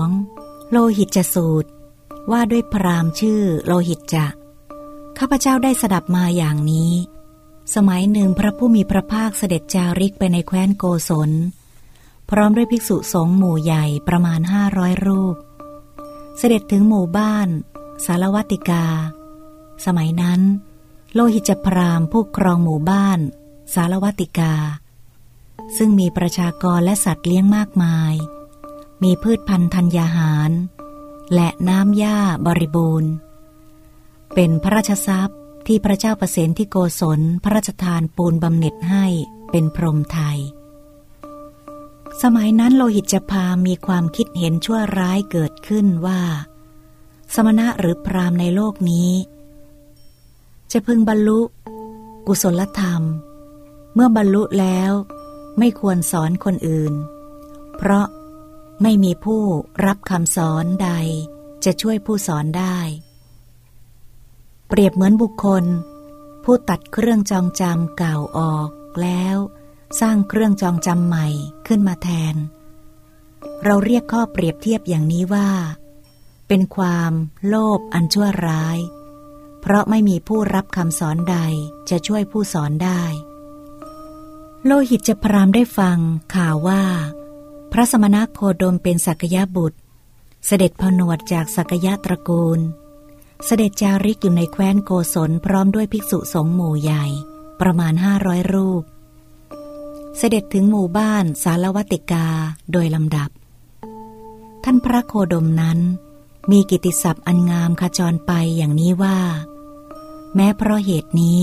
12. โลหิตจสูตรว่าด้วยพราหมณ์ชื่อโลหิตจะข้าพเจ้าได้สดับมาอย่างนี้สมัยหนึ่งพระผู้มีพระภาคเสด็จจาริกไปในแคว้นโกศลพร้อมด้วยภิกษุสงฆ์หมู่ใหญ่ประมาณ500รูปเสด็จถึงหมู่บ้านสารวัติกาสมัยนั้นโลหิตจพราหมณ์ผู้ครองหมู่บ้านสารวัติกาซึ่งมีประชากรและสัตว์เลี้ยงมากมายมีพืชพันธุ์ธัญญาหารและน้ำหญ้าบริบูรณ์เป็นพระราชทรัพย์ที่พระเจ้าประเสนที่โกศลพระราชทานปูนบำเหน็จให้เป็นพรหมไทยสมัยนั้นโลหิตจพราหมณ์มีความคิดเห็นชั่วร้ายเกิดขึ้นว่าสมณะหรือพราหมณ์ในโลกนี้จะพึงบรรลุกุศลธรรมเมื่อบรรลุแล้วไม่ควรสอนคนอื่นเพราะไม่มีผู้รับคำสอนใดจะช่วยผู้สอนได้เปรียบเหมือนบุคคลผู้ตัดเครื่องจองจำเก่าออกแล้วสร้างเครื่องจองจำใหม่ขึ้นมาแทนเราเรียกข้อเปรียบเทียบอย่างนี้ว่าเป็นความโลภอันชั่วร้ายเพราะไม่มีผู้รับคำสอนใดจะช่วยผู้สอนได้โลหิตจพราหมณ์ได้ฟังข่าวว่าพระสมณโคดมเป็นสักยะบุตรเสด็จผนวดจากสักยะตระกูลเสด็จจาริกอยู่ในแคว้นโกศลพร้อมด้วยภิกษุสงฆ์หมู่ใหญ่ประมาณ500รูปเสด็จถึงหมู่บ้านสารวัติกาโดยลำดับท่านพระโคดมนั้นมีกิตติศัพท์อันงามขจรไปอย่างนี้ว่าแม้เพราะเหตุนี้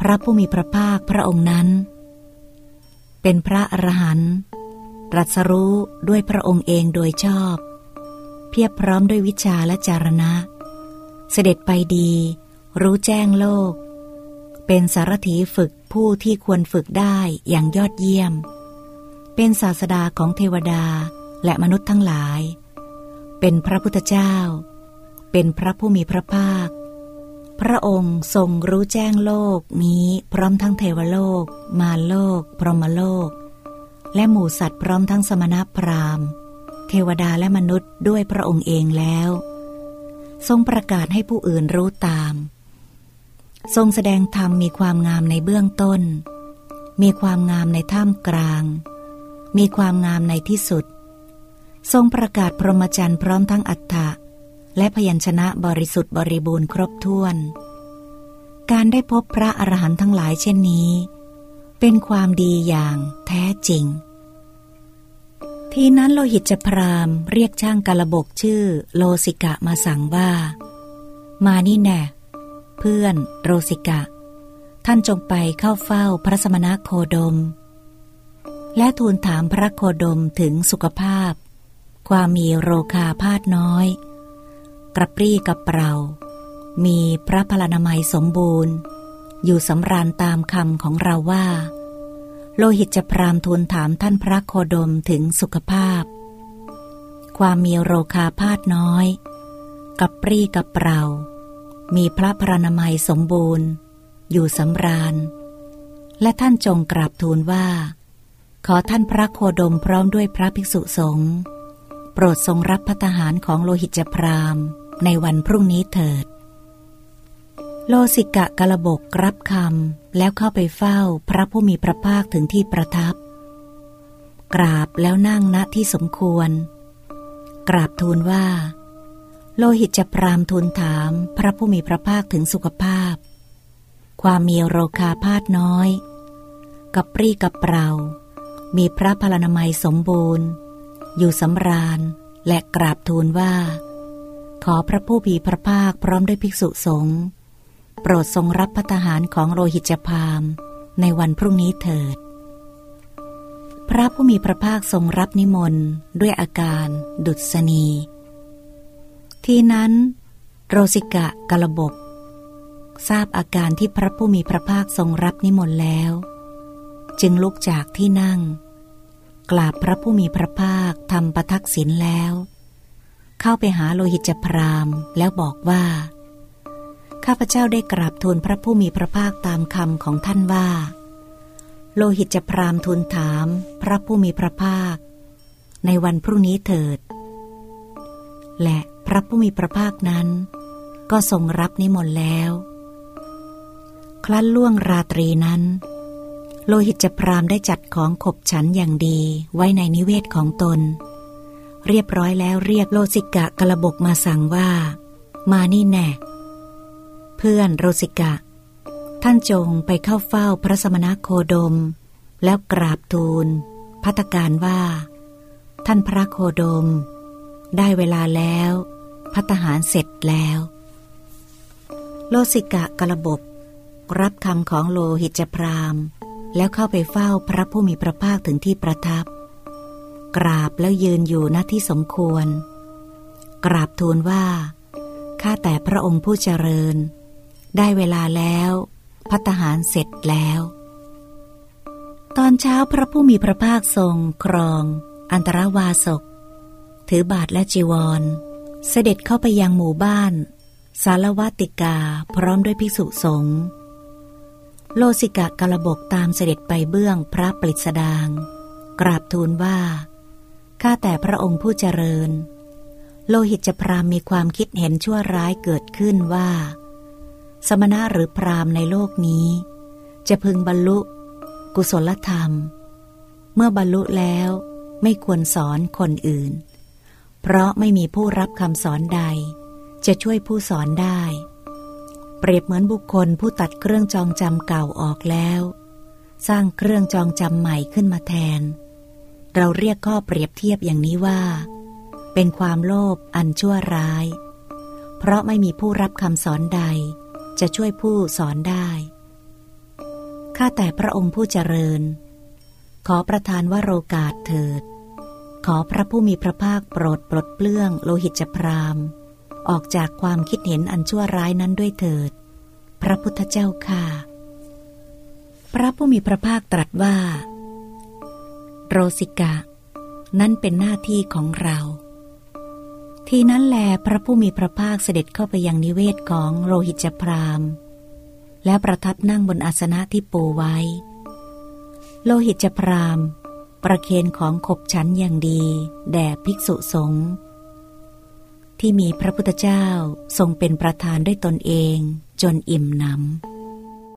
พระผู้มีพระภาคพระองค์นั้นเป็นพระอรหันต์ตรัสรู้ด้วยพระองค์เองโดยชอบเพียบพร้อมด้วยวิชาและจารณะเสด็จไปดีรู้แจ้งโลกเป็นสารถีฝึกผู้ที่ควรฝึกได้อย่างยอดเยี่ยมเป็นศาสดาของเทวดาและมนุษย์ทั้งหลายเป็นพระพุทธเจ้าเป็นพระผู้มีพระภาคพระองค์ทรงรู้แจ้งโลกนี้พร้อมทั้งเทวโลกมารโลกพรหมโลกและหมู่สัตว์พร้อมทั้งสมณพราหมณ์เทวดาและมนุษย์ด้วยพระองค์เองแล้วทรงประกาศให้ผู้อื่นรู้ตามทรงแสดงธรรมมีความงามในเบื้องต้นมีความงามในท่ามกลางมีความงามในที่สุดทรงประกาศพรหมจรรย์พร้อมทั้งอัฏฐะและพยัญชนะบริสุทธิ์บริบูรณ์ครบถ้วนการได้พบพระอรหันต์ทั้งหลายเช่นนี้เป็นความดีอย่างแท้จริงทีนั้นโลหิตจพราหมณ์เรียกช่างกลบกชื่อโลสิกะมาสั่งว่ามานี่แน่เพื่อนโลสิกะท่านจงไปเข้าเฝ้าพระสมณโคดมและทูลถามพระโคดมถึงสุขภาพความมีโรคาพาธน้อยกระปรี้กระเปร่ามีพระพลานามัยสมบูรณ์อยู่สำราญตามคำของเราว่าโลหิตจพราหมณ์ทูลถามท่านพระโคดมถึงสุขภาพความมีโรคาพาธน้อยกระปรี้กระเปร่ามีพระพลานามัยสมบูรณ์อยู่สำราญและท่านจงกราบทูลว่าขอท่านพระโคดมพร้อมด้วยพระภิกษุสงฆ์โปรดทรงรับภัตตาหารของโลหิตจพราหมณ์ในวันพรุ่งนี้เถิดโลสิกะกลบกรับคำแล้วเข้าไปเฝ้าพระผู้มีพระภาคถึงที่ประทับกราบแล้วนั่งณที่สมควรกราบทูลว่าโลหิตจพราหมณ์ทูลถามพระผู้มีพระภาคถึงสุขภาพความมีโรคาพาธน้อยกระปรี้กระเปร่ามีพระพลานามัยสมบูรณ์อยู่สำราญและกราบทูลว่าขอพระผู้มีพระภาคพร้อมด้วยภิกษุสงฆ์โปรดทรงรับภัตตาหารของโลหิตจพราหมณ์ในวันพรุ่งนี้เถิดพระผู้มีพระภาคทรงรับนิมนต์ด้วยอาการดุษณีทีนั้นโลสิกะกลบกทราบอาการที่พระผู้มีพระภาคทรงรับนิมนต์แล้วจึงลุกจากที่นั่งกราบพระผู้มีพระภาคทำประทักษิณแล้วเข้าไปหาโลหิตจพราหมณ์แล้วบอกว่าข้าพเจ้าได้กราบทูลพระผู้มีพระภาคตามคำของท่านว่าโลหิตจพราหมณ์ทูลถามพระผู้มีพระภาค ในวันพรุ่งนี้เถิดและพระผู้มีพระภาคนั้นก็ทรงรับนิมนต์แล้วครั้นล่วงราตรีนั้นโลหิตพราหมณ์ได้จัดของขบฉันอย่างดีไว้ในนิเวศของตนเรียบร้อยแล้วเรียกโลสิกะกระบกมาสั่งว่ามานี่แน่เพื่อนโลสิกะท่านจงไปเข้าเฝ้าพระสมณโคดมแล้วกราบทูลภัตตการว่าท่านพระโคดมได้เวลาแล้วภัตตาหารเสร็จแล้วโลสิกะกระบกรับคำของโลหิตพราหมณ์แล้วเข้าไปเฝ้าพระผู้มีพระภาคถึงที่ประทับกราบแล้วยืนอยู่ณที่สมควรกราบทูลว่าข้าแต่พระองค์ผู้เจริญได้เวลาแล้วภัตตาหารเสร็จแล้วตอนเช้าพระผู้มีพระภาคทรงครองอันตรวาสกถือบาทและจีวรเสด็จเข้าไปยังหมู่บ้านสารวัติกาพร้อมด้วยภิกษุสงฆ์โลสิกะกระบกตามเสด็จไปเบื้องพระปฤษดางกราบทูลว่าข้าแต่พระองค์ผู้เจริญโลหิตพราหมณ์มีความคิดเห็นชั่วร้ายเกิดขึ้นว่าสมณะหรือพราหมณ์ในโลกนี้จะพึงบรรลุกุศลธรรมเมื่อบรรลุแล้วไม่ควรสอนคนอื่นเพราะไม่มีผู้รับคำสอนใดจะช่วยผู้สอนได้เปรียบเหมือนบุคคลผู้ตัดเครื่องจองจำเก่าออกแล้วสร้างเครื่องจองจำใหม่ขึ้นมาแทนเราเรียกข้อเปรียบเทียบอย่างนี้ว่าเป็นความโลภอันชั่วร้ายเพราะไม่มีผู้รับคำสอนใดจะช่วยผู้สอนได้ข้าแต่พระองค์ผู้เจริญขอประทานวโรกาสเถิดขอพระผู้มีพระภาคโปรดปลดเปลื้องโลหิตพราหมณ์ออกจากความคิดเห็นอันชั่วร้ายนั้นด้วยเถิดพระพุทธเจ้าค่ะพระผู้มีพระภาคตรัสว่าโรสิกะนั้นเป็นหน้าที่ของเราทีนั้นแลพระผู้มีพระภาคเสด็จเข้าไปยังนิเวศของโลหิตพราหมณ์แล้วประทับนั่งบนอาสนะที่ปูไว้โลหิตพราหมณ์ประเคนของขบฉันอย่างดีแด่ภิกษุสงฆ์ที่มีพระพุทธเจ้าทรงเป็นประธานด้วยตนเองจนอิ่มหนำ